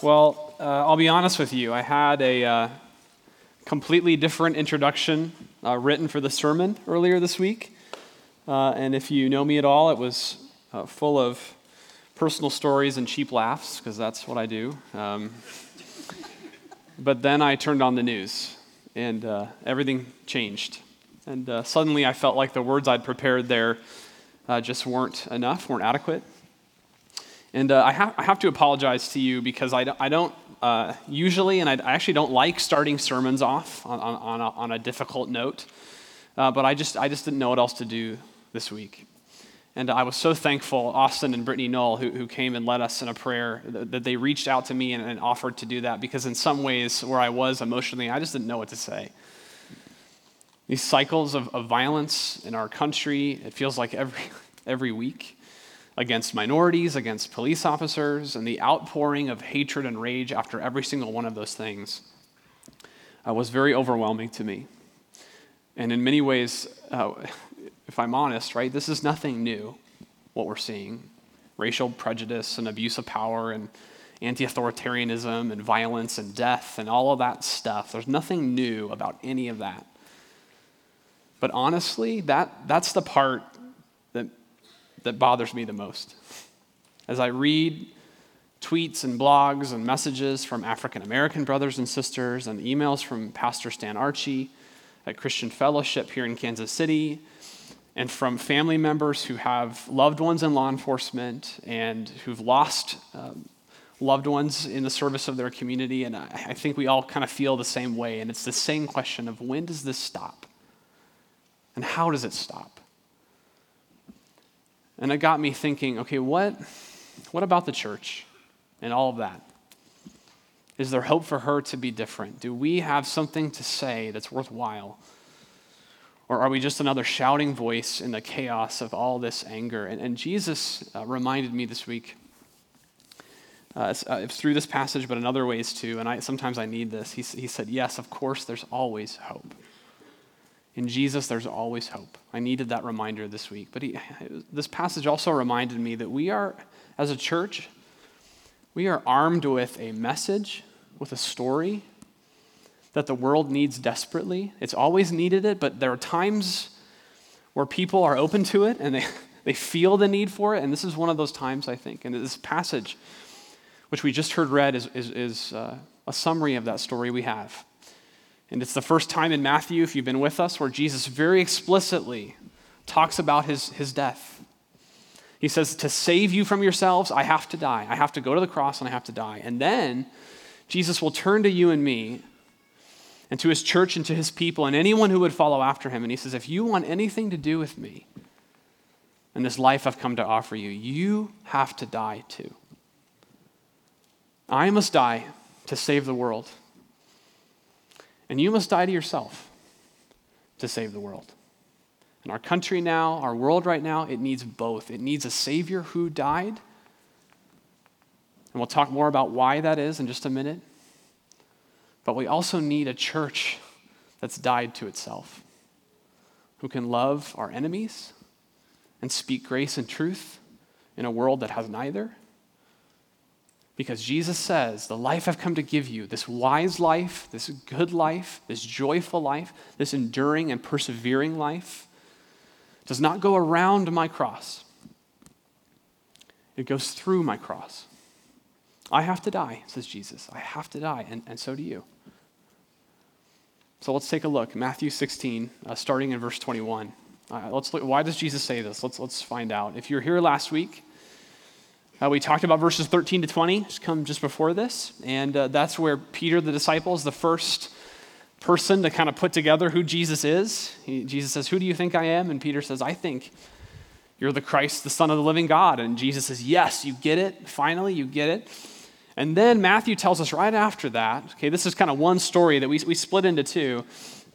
Well, I'll be honest with you. I had a completely different introduction written for the sermon earlier this week. And if you know me at all, it was full of personal stories and cheap laughs, because that's what I do. But then I turned on the news, and everything changed. And suddenly I felt like the words I'd prepared there just weren't enough, weren't adequate. And I have to apologize to you, because I don't usually, and I actually don't like starting sermons off on a difficult note. But I just didn't know what else to do this week. And I was so thankful, Austin and Brittany Knoll, who came and led us in a prayer, that they reached out to me and offered to do that, because in some ways, where I was emotionally, I just didn't know what to say. These cycles of violence in our country, it feels like every week, against minorities, against police officers, and the outpouring of hatred and rage after every single one of those things was very overwhelming to me. And in many ways, if I'm honest, right, this is nothing new, what we're seeing. Racial prejudice and abuse of power and anti-authoritarianism and violence and death and all of that stuff. There's nothing new about any of that. But honestly, that's the part that bothers me the most. As I read tweets and blogs and messages from African-American brothers and sisters and emails from Pastor Stan Archie at Christian Fellowship here in Kansas City, and from family members who have loved ones in law enforcement and who've lost loved ones in the service of their community. And I think we all kind of feel the same way. And it's the same question of, when does this stop? And how does it stop? And it got me thinking, okay, what about the church and all of that? Is there hope for her to be different? Do we have something to say that's worthwhile? Or are we just another shouting voice in the chaos of all this anger? And Jesus reminded me this week, through this passage, but in other ways too, and sometimes I need this. He said, yes, of course, there's always hope. In Jesus, there's always hope. I needed that reminder this week. But this passage also reminded me that we are, as a church, we are armed with a message, with a story, that the world needs desperately. It's always needed it, but there are times where people are open to it and they feel the need for it, and this is one of those times, I think. And this passage, which we just heard read, is a summary of that story we have. And it's the first time in Matthew, if you've been with us, where Jesus very explicitly talks about his death. He says, to save you from yourselves, I have to die. I have to go to the cross and I have to die. And then Jesus will turn to you and me and to his church and to his people and anyone who would follow after him. And he says, if you want anything to do with me and this life I've come to offer you, you have to die too. I must die to save the world. And you must die to yourself to save the world. And our country now, our world right now, it needs both. It needs a Savior who died. And we'll talk more about why that is in just a minute. But we also need a church that's died to itself, who can love our enemies and speak grace and truth in a world that has neither. Because Jesus says, the life I've come to give you, this wise life, this good life, this joyful life, this enduring and persevering life, does not go around my cross. It goes through my cross. I have to die, says Jesus. I have to die, and so do you. So let's take a look. Matthew 16, starting in verse 21. Let's look. Why does Jesus say this? Let's find out. If you're here last week, we talked about verses 13 to 20, which come just before this, and that's where Peter, the disciple, is the first person to kind of put together who Jesus is. Jesus says, who do you think I am? And Peter says, I think you're the Christ, the Son of the living God. And Jesus says, yes, you get it. Finally, you get it. And then Matthew tells us right after that, okay, this is kind of one story that we split into two,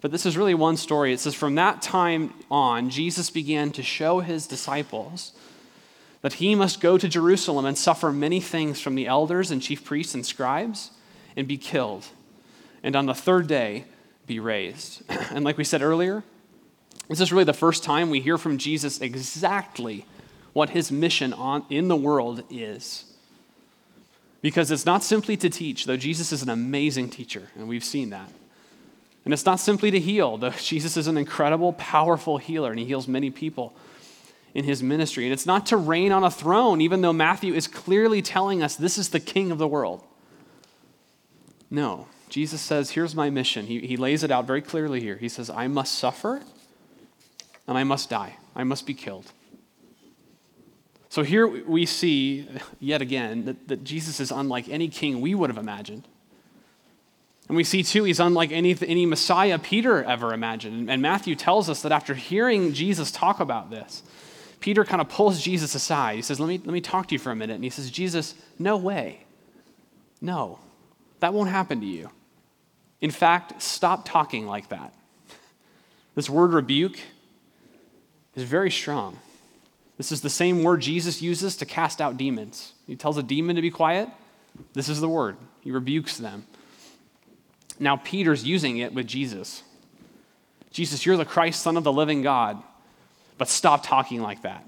but this is really one story. It says, from that time on, Jesus began to show his disciples that he must go to Jerusalem and suffer many things from the elders and chief priests and scribes and be killed, and on the third day be raised. And like we said earlier, this is really the first time we hear from Jesus exactly what his mission in the world is. Because it's not simply to teach, though Jesus is an amazing teacher, and we've seen that. And it's not simply to heal, though Jesus is an incredible, powerful healer, and he heals many people in his ministry. And it's not to reign on a throne, even though Matthew is clearly telling us this is the king of the world. No, Jesus says, here's my mission. He lays it out very clearly here. He says, I must suffer, and I must die. I must be killed. So here we see, yet again, that Jesus is unlike any king we would have imagined. And we see, too, he's unlike any Messiah Peter ever imagined. And Matthew tells us that after hearing Jesus talk about this, Peter kind of pulls Jesus aside. He says, let me talk to you for a minute. And he says, Jesus, no way. No, that won't happen to you. In fact, stop talking like that. This word rebuke is very strong. This is the same word Jesus uses to cast out demons. He tells a demon to be quiet. This is the word. He rebukes them. Now Peter's using it with Jesus. Jesus, you're the Christ, Son of the living God, but stop talking like that.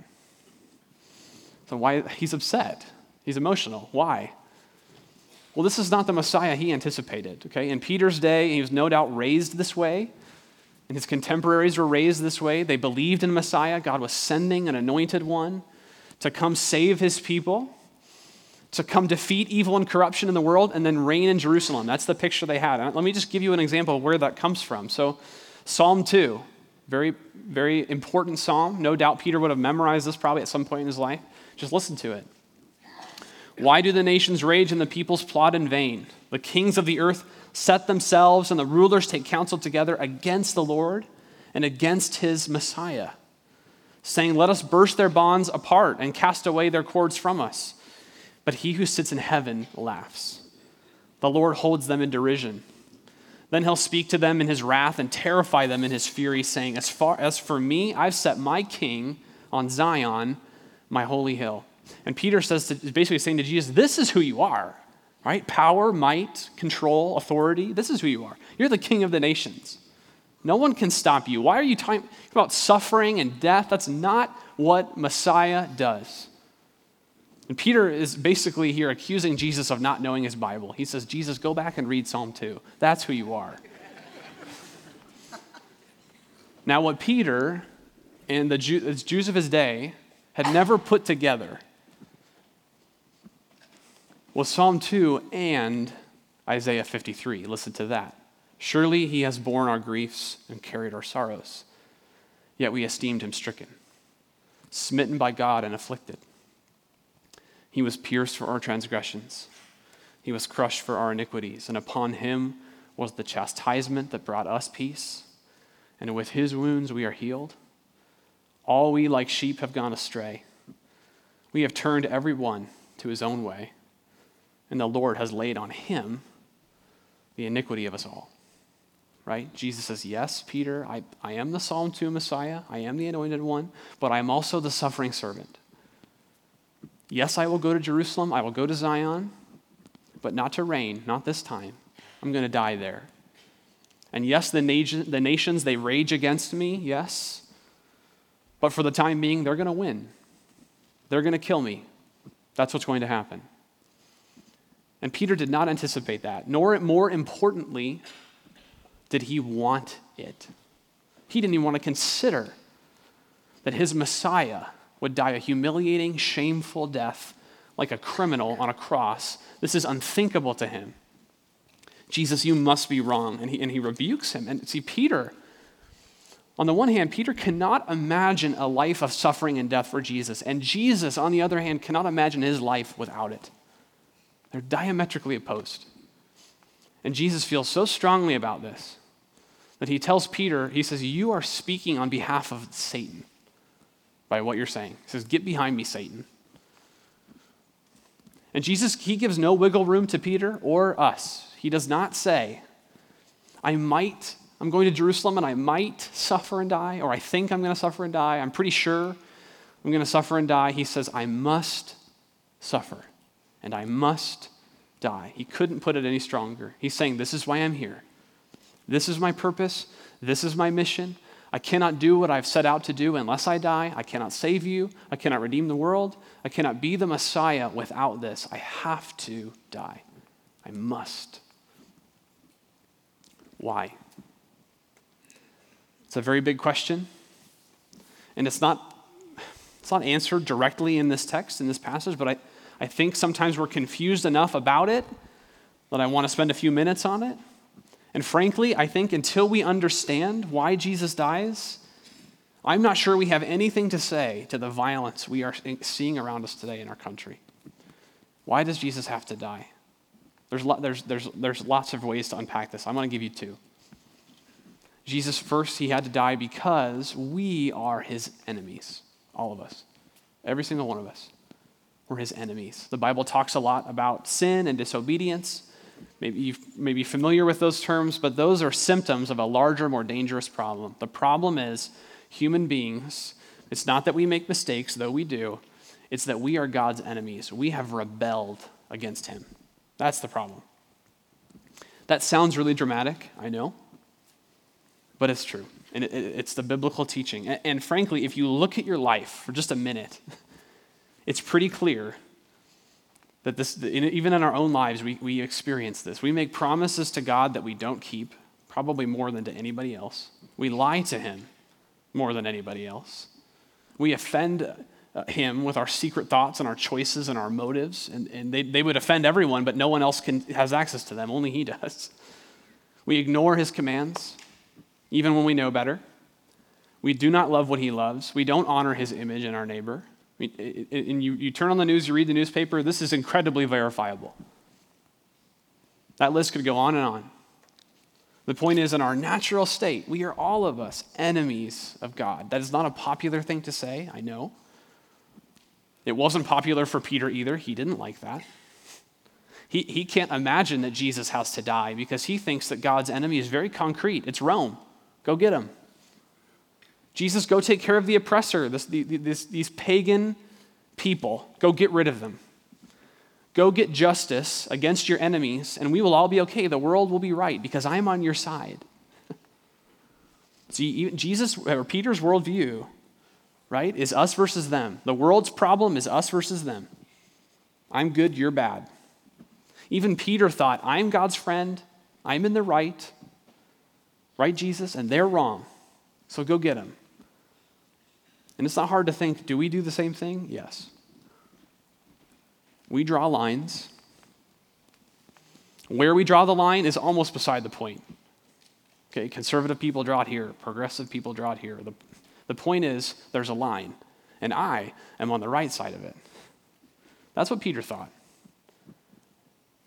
So why? He's upset. He's emotional. Why? Well, this is not the Messiah he anticipated, okay? In Peter's day, he was no doubt raised this way. And his contemporaries were raised this way. They believed in Messiah. God was sending an anointed one to come save his people, to come defeat evil and corruption in the world, and then reign in Jerusalem. That's the picture they had. Let me just give you an example of where that comes from. So Psalm 2, very, very important psalm. No doubt Peter would have memorized this probably at some point in his life. Just listen to it. Why do the nations rage and the peoples plot in vain? The kings of the earth set themselves and the rulers take counsel together against the Lord and against his Messiah, saying, let us burst their bonds apart and cast away their cords from us. But he who sits in heaven laughs. The Lord holds them in derision. Then he'll speak to them in his wrath and terrify them in his fury, saying, as far as for me, I've set my king on Zion, my holy hill. And Peter says, basically saying to Jesus, this is who you are, right? Power, might, control, authority. This is who you are. You're the king of the nations. No one can stop you. Why are you talking about suffering and death? That's not what Messiah does. And Peter is basically here accusing Jesus of not knowing his Bible. He says, Jesus, go back and read Psalm 2. That's who you are. Now, what Peter and the Jews of his day had never put together was Psalm 2 and Isaiah 53. Listen to that. Surely he has borne our griefs and carried our sorrows, yet we esteemed him stricken, smitten by God and afflicted. He was pierced for our transgressions. He was crushed for our iniquities, and upon him was the chastisement that brought us peace, and with his wounds we are healed. All we like sheep have gone astray. We have turned every one to his own way, and the Lord has laid on him the iniquity of us all. Right? Jesus says, yes, Peter, I am the Psalm 2 Messiah. I am the anointed one, but I am also the suffering servant. Yes, I will go to Jerusalem. I will go to Zion, but not to reign, not this time. I'm going to die there. And yes, the nations, they rage against me, yes. But for the time being, they're going to win. They're going to kill me. That's what's going to happen. And Peter did not anticipate that, nor, more importantly, did he want it. He didn't even want to consider that his Messiah would die a humiliating, shameful death like a criminal on a cross. This is unthinkable to him. Jesus, you must be wrong. And he rebukes him. And see, Peter... on the one hand, Peter cannot imagine a life of suffering and death for Jesus. And Jesus, on the other hand, cannot imagine his life without it. They're diametrically opposed. And Jesus feels so strongly about this that he tells Peter, he says, you are speaking on behalf of Satan by what you're saying. He says, get behind me, Satan. And Jesus, he gives no wiggle room to Peter or us. He does not say, I'm going to Jerusalem and I might suffer and die, or I think I'm going to suffer and die. I'm pretty sure I'm going to suffer and die. He says, I must suffer and I must die. He couldn't put it any stronger. He's saying, this is why I'm here. This is my purpose. This is my mission. I cannot do what I've set out to do unless I die. I cannot save you. I cannot redeem the world. I cannot be the Messiah without this. I have to die. I must. Why? It's a very big question. And it's not answered directly in this text, in this passage, but I think sometimes we're confused enough about it that I want to spend a few minutes on it. And frankly, I think until we understand why Jesus dies, I'm not sure we have anything to say to the violence we are seeing around us today in our country. Why does Jesus have to die? There's lots of ways to unpack this. I'm going to give you two. Jesus, first, he had to die because we are his enemies, all of us. Every single one of us. We're his enemies. The Bible talks a lot about sin and disobedience. Maybe you may be familiar with those terms, but those are symptoms of a larger, more dangerous problem. The problem is human beings. It's not that we make mistakes, though we do. It's that we are God's enemies. We have rebelled against him. That's the problem. That sounds really dramatic, I know, but it's true. And it's the biblical teaching. And frankly, if you look at your life for just a minute, it's pretty clear that this, even in our own lives, we experience this. We make promises to God that we don't keep, probably more than to anybody else. We lie to him more than anybody else. We offend him with our secret thoughts and our choices and our motives. And they would offend everyone, but no one else has access to them. Only he does. We ignore his commands, even when we know better. We do not love what he loves. We don't honor his image in our neighbor. And you turn on the news, you read the newspaper, this is incredibly verifiable. That list could go on and on. The point is, in our natural state, we are all of us enemies of God. That is not a popular thing to say, I know. It wasn't popular for Peter either. He didn't like that. He can't imagine that Jesus has to die because he thinks that God's enemy is very concrete. It's Rome. Go get him. Jesus, go take care of the oppressor, these pagan people. Go get rid of them. Go get justice against your enemies, and we will all be okay. The world will be right because I'm on your side. See, Jesus, or Peter's worldview, right, is us versus them. The world's problem is us versus them. I'm good, you're bad. Even Peter thought, I'm God's friend, I'm in the right, Jesus, and they're wrong. So go get them. And it's not hard to think, do we do the same thing? Yes. We draw lines. Where we draw the line is almost beside the point. Okay, conservative people draw it here. Progressive people draw it here. The point is, there's a line. And I am on the right side of it. That's what Peter thought.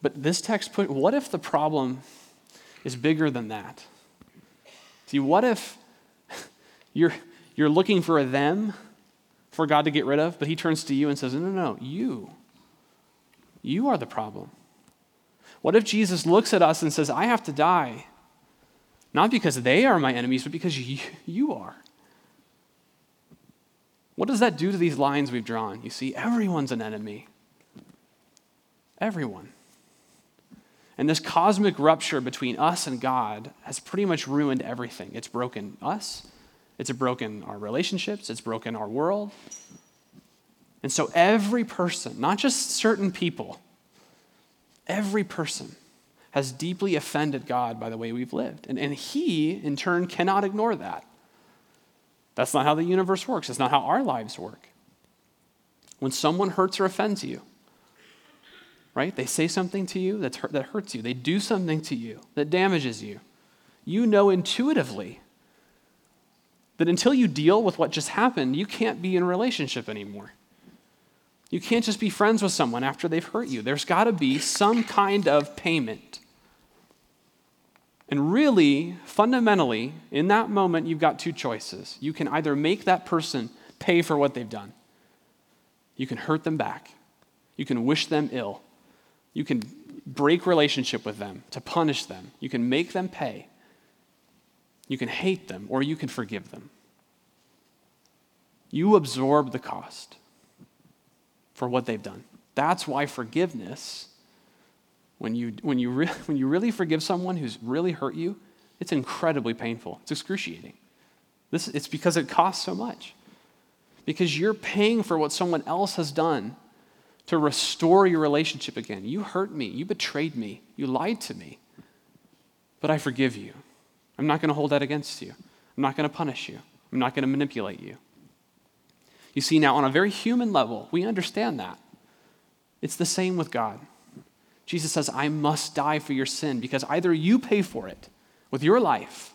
But this text put, what if the problem is bigger than that? See, what if you're looking for a them for God to get rid of, but he turns to you and says, no, you are the problem. What if Jesus looks at us and says, I have to die, not because they are my enemies, but because you are. What does that do to these lines we've drawn? You see, everyone's an enemy. Everyone. And this cosmic rupture between us and God has pretty much ruined everything. It's broken us. It's broken our relationships. It's broken our world. And so every person, not just certain people, every person has deeply offended God by the way we've lived. And he, in turn, cannot ignore that. That's not how the universe works. It's not how our lives work. When someone hurts or offends you, right? They say something to you that hurts you. They do something to you that damages you. You know intuitively that until you deal with what just happened, you can't be in a relationship anymore. You can't just be friends with someone after they've hurt you. There's got to be some kind of payment. And really, fundamentally, in that moment, you've got two choices. You can either make that person pay for what they've done. You can hurt them back. You can wish them ill. You can break relationship with them to punish them. You can make them pay. You can hate them, or you can forgive them. You absorb the cost for what they've done. That's why forgiveness, when you really forgive someone who's really hurt you, it's incredibly painful. It's excruciating. It's because it costs so much. Because you're paying for what someone else has done to restore your relationship again. You hurt me. You betrayed me. You lied to me. But I forgive you. I'm not going to hold that against you. I'm not going to punish you. I'm not going to manipulate you. You see, now on a very human level, we understand that. It's the same with God. Jesus says, I must die for your sin because either you pay for it with your life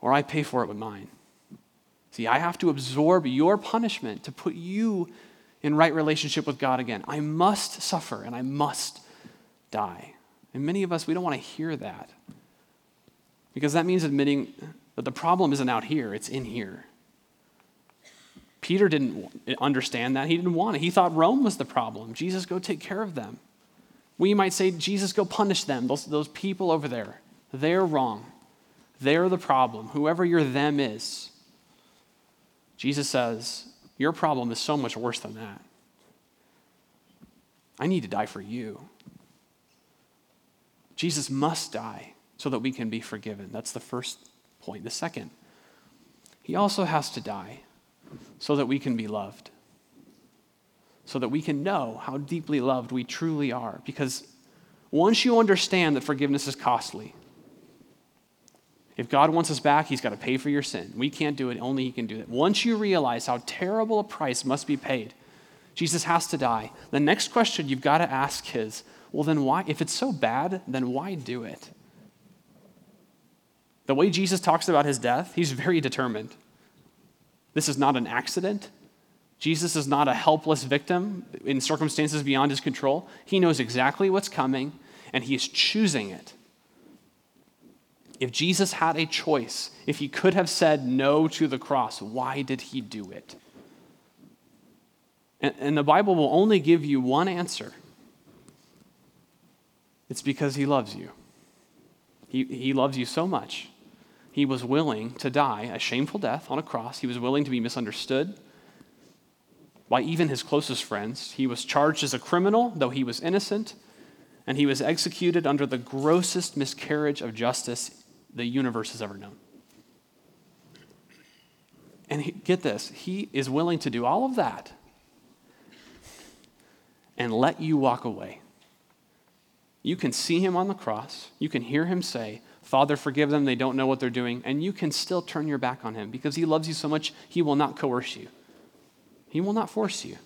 or I pay for it with mine. See, I have to absorb your punishment to put you in right relationship with God again. I must suffer and I must die. And many of us, we don't want to hear that because that means admitting that the problem isn't out here, it's in here. Peter didn't understand that. He didn't want it. He thought Rome was the problem. Jesus, go take care of them. We might say, Jesus, go punish them. Those people over there, they're wrong. They're the problem. Whoever your them is. Jesus says, your problem is so much worse than that. I need to die for you. Jesus must die so that we can be forgiven. That's the first point. The second, he also has to die so that we can be loved, so that we can know how deeply loved we truly are. Because once you understand that forgiveness is costly, if God wants us back, he's got to pay for your sin. We can't do it, only he can do it. Once you realize how terrible a price must be paid, Jesus has to die. The next question you've got to ask is, well then why, if it's so bad, then why do it? The way Jesus talks about his death, he's very determined. This is not an accident. Jesus is not a helpless victim in circumstances beyond his control. He knows exactly what's coming, and he is choosing it. If Jesus had a choice, if he could have said no to the cross, why did he do it? And the Bible will only give you one answer. It's because he loves you. He loves you so much. He was willing to die a shameful death on a cross. He was willing to be misunderstood by even his closest friends. He was charged as a criminal, though he was innocent, and he was executed under the grossest miscarriage of justice the universe has ever known. And get this, he is willing to do all of that and let you walk away. You can see him on the cross. You can hear him say, Father, forgive them, they don't know what they're doing. And you can still turn your back on him because he loves you so much, he will not coerce you. He will not force you.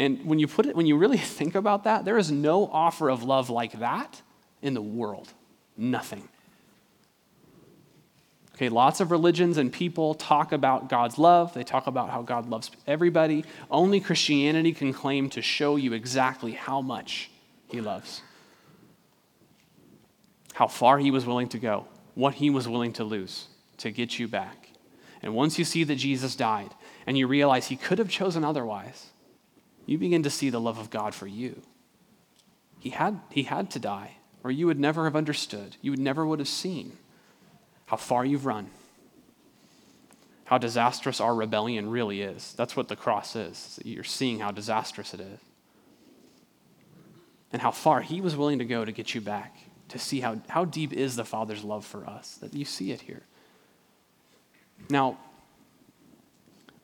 And when you really think about that, there is no offer of love like that in the world. Nothing. Okay, lots of religions and people talk about God's love. They talk about how God loves everybody. Only Christianity can claim to show you exactly how much he loves, how far he was willing to go, what he was willing to lose to get you back. And once you see that Jesus died and you realize he could have chosen otherwise, you begin to see the love of God for you. He had to die, or you would never have understood. You would never have seen how far you've run, how disastrous our rebellion really is. That's what the cross is. You're seeing how disastrous it is. And how far he was willing to go to get you back, to see how deep is the Father's love for us, that you see it here. Now,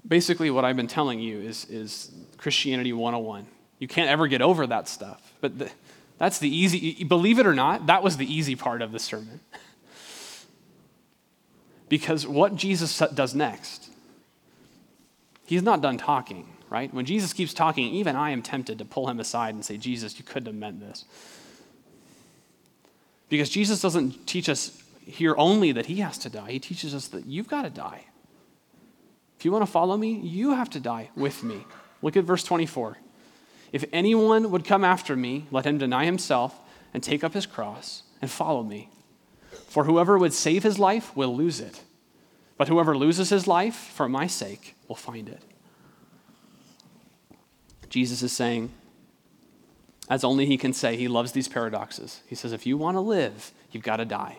basically what I've been telling you is Christianity 101. You can't ever get over that stuff. But that's the easy, believe it or not, that was the easy part of the sermon. Because what Jesus does next, he's not done talking, right? When Jesus keeps talking, even I am tempted to pull him aside and say, Jesus, you couldn't have meant this. Because Jesus doesn't teach us here only that he has to die. He teaches us that you've got to die. If you want to follow me, you have to die with me. Look at verse 24. If anyone would come after me, let him deny himself and take up his cross and follow me. For whoever would save his life will lose it. But whoever loses his life for my sake will find it. Jesus is saying, as only he can say, he loves these paradoxes. He says, if you want to live, you've got to die.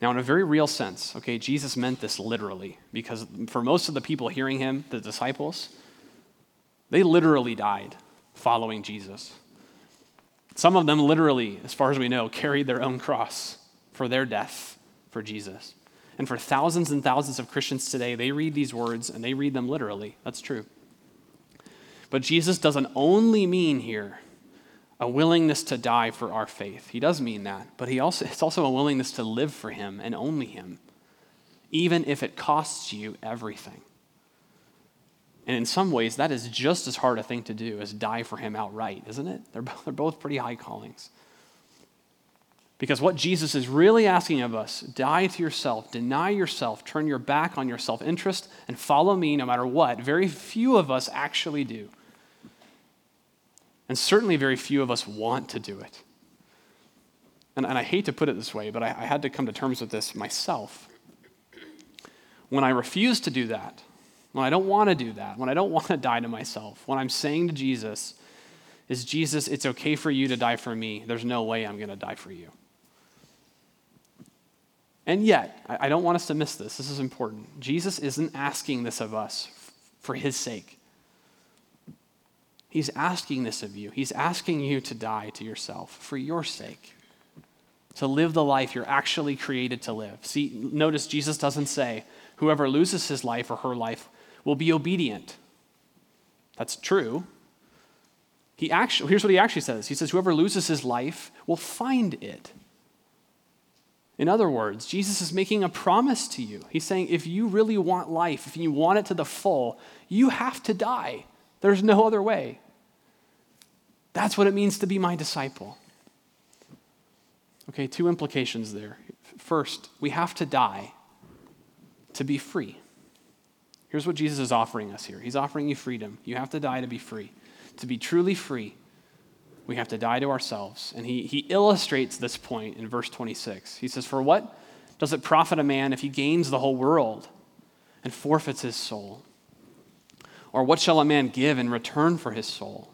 Now, in a very real sense, okay, Jesus meant this literally, because for most of the people hearing him, the disciples, they literally died following Jesus. Some of them literally, as far as we know, carried their own cross for their death for Jesus. And for thousands and thousands of Christians today, they read these words and they read them literally. That's true. But Jesus doesn't only mean here a willingness to die for our faith. He does mean that, but it's also a willingness to live for him and only him, even if it costs you everything. And in some ways, that is just as hard a thing to do as die for him outright, isn't it? They're both pretty high callings. Because what Jesus is really asking of us, die to yourself, deny yourself, turn your back on your self-interest, and follow me no matter what, very few of us actually do. And certainly very few of us want to do it. And I hate to put it this way, but I had to come to terms with this myself. When I refuse to do that, when I don't want to do that, when I don't want to die to myself, when I'm saying to Jesus, is Jesus, it's okay for you to die for me. There's no way I'm going to die for you. And yet, I don't want us to miss this. This is important. Jesus isn't asking this of us for his sake. He's asking this of you. He's asking you to die to yourself for your sake, to live the life you're actually created to live. See, notice Jesus doesn't say, whoever loses his life or her life will be obedient. That's true. Here's what he actually says. He says, whoever loses his life will find it. In other words, Jesus is making a promise to you. He's saying, if you really want life, if you want it to the full, you have to die. There's no other way. That's what it means to be my disciple. Okay, two implications there. First, we have to die to be free. Here's what Jesus is offering us here. He's offering you freedom. You have to die to be free. To be truly free, we have to die to ourselves. And he illustrates this point in verse 26. He says, for what does it profit a man if he gains the whole world and forfeits his soul? Or what shall a man give in return for his soul?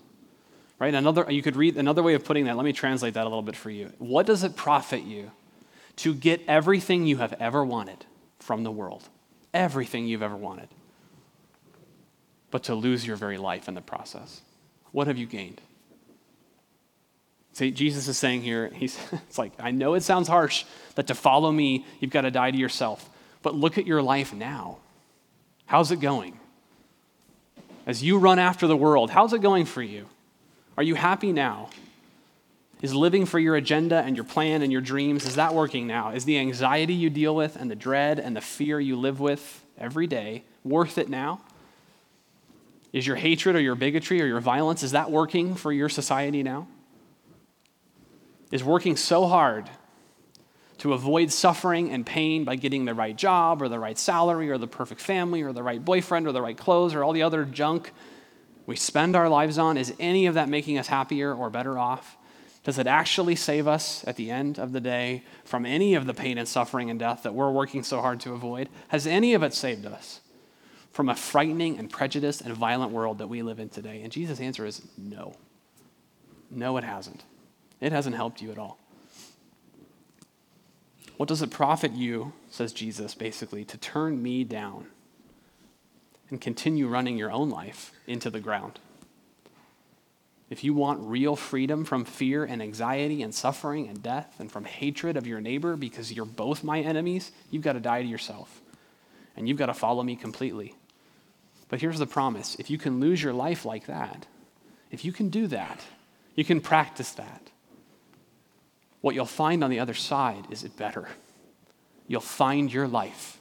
Right? You could read another way of putting that. Let me translate that a little bit for you. What does it profit you to get everything you have ever wanted from the world? Everything you've ever wanted. But to lose your very life in the process. What have you gained? See, Jesus is saying here, it's like, I know it sounds harsh that to follow me, you've got to die to yourself, but look at your life now. How's it going? As you run after the world, how's it going for you? Are you happy now? Is living for your agenda and your plan and your dreams, is that working now? Is the anxiety you deal with and the dread and the fear you live with every day worth it now? Is your hatred or your bigotry or your violence, is that working for your society now? Is working so hard to avoid suffering and pain by getting the right job or the right salary or the perfect family or the right boyfriend or the right clothes or all the other junk we spend our lives on, is any of that making us happier or better off? Does it actually save us at the end of the day from any of the pain and suffering and death that we're working so hard to avoid? Has any of it saved us from a frightening and prejudiced and violent world that we live in today? And Jesus' answer is no. No, it hasn't. It hasn't helped you at all. What does it profit you, says Jesus, basically, to turn me down and continue running your own life into the ground? If you want real freedom from fear and anxiety and suffering and death and from hatred of your neighbor because you're both my enemies, you've got to die to yourself. And you've got to follow me completely. But here's the promise. If you can lose your life like that, if you can do that, you can practice that, what you'll find on the other side is it better. You'll find your life.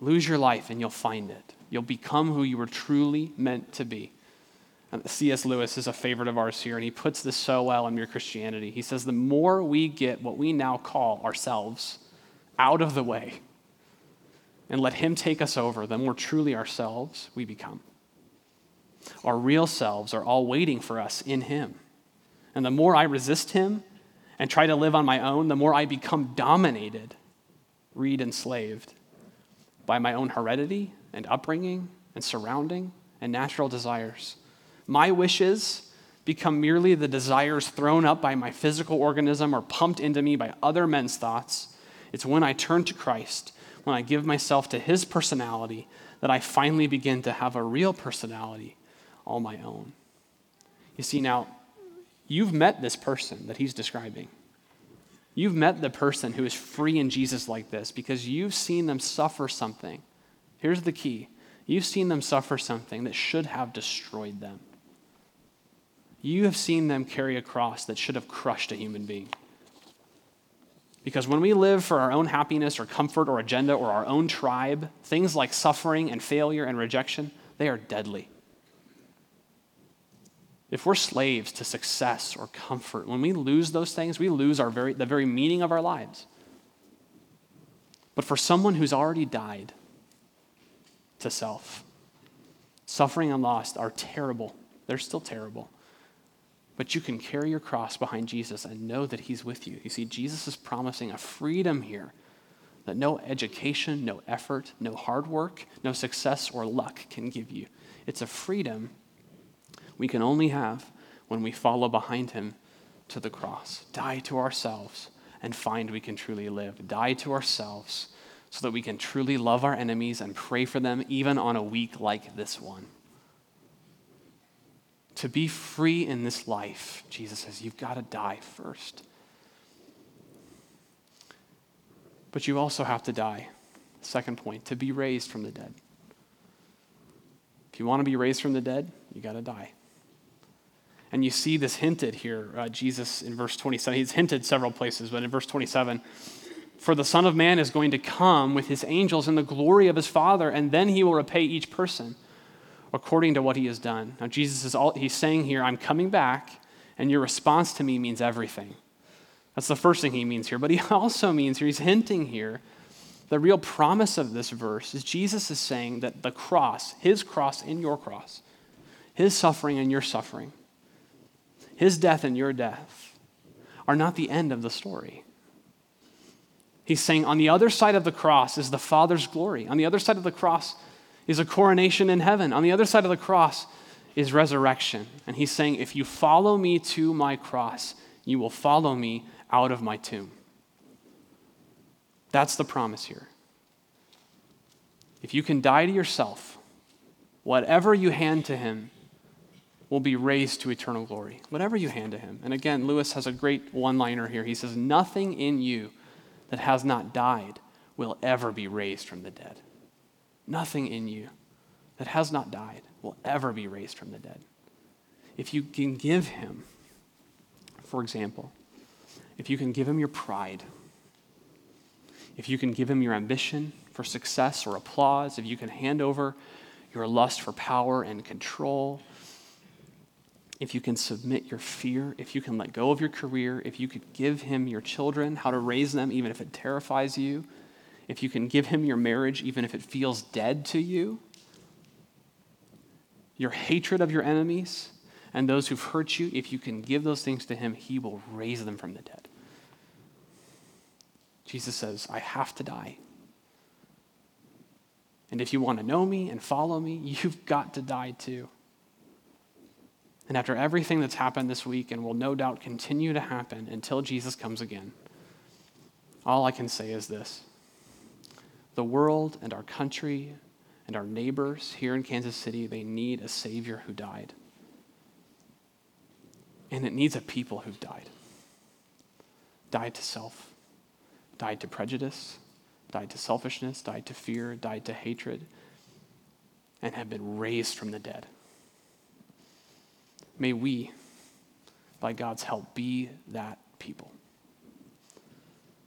Lose your life and you'll find it. You'll become who you were truly meant to be. And C.S. Lewis is a favorite of ours here, and he puts this so well in Mere Christianity. He says, the more we get what we now call ourselves out of the way, and let him take us over, the more truly ourselves we become. Our real selves are all waiting for us in him. And the more I resist him and try to live on my own, the more I become dominated, enslaved by my own heredity and upbringing and surrounding and natural desires. My wishes become merely the desires thrown up by my physical organism or pumped into me by other men's thoughts. It's when I turn to Christ, when I give myself to his personality, that I finally begin to have a real personality all my own. You see, now, you've met this person that he's describing. You've met the person who is free in Jesus like this because you've seen them suffer something. Here's the key. You've seen them suffer something that should have destroyed them. You have seen them carry a cross that should have crushed a human being. Because when we live for our own happiness or comfort or agenda or our own tribe, things like suffering and failure and rejection, they are deadly. If we're slaves to success or comfort, when we lose those things, we lose the very meaning of our lives. But for someone who's already died to self, suffering and loss are terrible. They're still terrible. But you can carry your cross behind Jesus and know that he's with you. You see, Jesus is promising a freedom here that no education, no effort, no hard work, no success or luck can give you. It's a freedom we can only have when we follow behind him to the cross. Die to ourselves and find we can truly live. Die to ourselves so that we can truly love our enemies and pray for them even on a week like this one. To be free in this life, Jesus says, you've got to die first. But you also have to die, second point, to be raised from the dead. If you want to be raised from the dead, you got to die. And you see this hinted here, Jesus in verse 27. He's hinted several places, but in verse 27, for the Son of Man is going to come with his angels in the glory of his Father, and then he will repay each person according to what he has done. Now he's saying here, I'm coming back, and your response to me means everything. That's the first thing he means here, but he also means here, he's hinting here, the real promise of this verse is Jesus is saying that the cross, his cross and your cross, his suffering and your suffering, his death and your death are not the end of the story. He's saying on the other side of the cross is the Father's glory. On the other side of the cross is a coronation in heaven. On the other side of the cross is resurrection. And he's saying, if you follow me to my cross, you will follow me out of my tomb. That's the promise here. If you can die to yourself, whatever you hand to him will be raised to eternal glory. Whatever you hand to him. And again, Lewis has a great one-liner here. He says, nothing in you that has not died will ever be raised from the dead. Nothing in you that has not died will ever be raised from the dead. If you can give him, for example, if you can give him your pride, if you can give him your ambition for success or applause, if you can hand over your lust for power and control, if you can submit your fear, if you can let go of your career, if you could give him your children, how to raise them even if it terrifies you, if you can give him your marriage even if it feels dead to you, your hatred of your enemies and those who've hurt you, if you can give those things to him, he will raise them from the dead. Jesus says, I have to die. And if you want to know me and follow me, you've got to die too. And after everything that's happened this week and will no doubt continue to happen until Jesus comes again, all I can say is this. The world and our country and our neighbors here in Kansas City, they need a Savior who died. And it needs a people who've died. Died to self. Died to prejudice, died to selfishness, died to fear, died to hatred, and have been raised from the dead. May we, by God's help, be that people.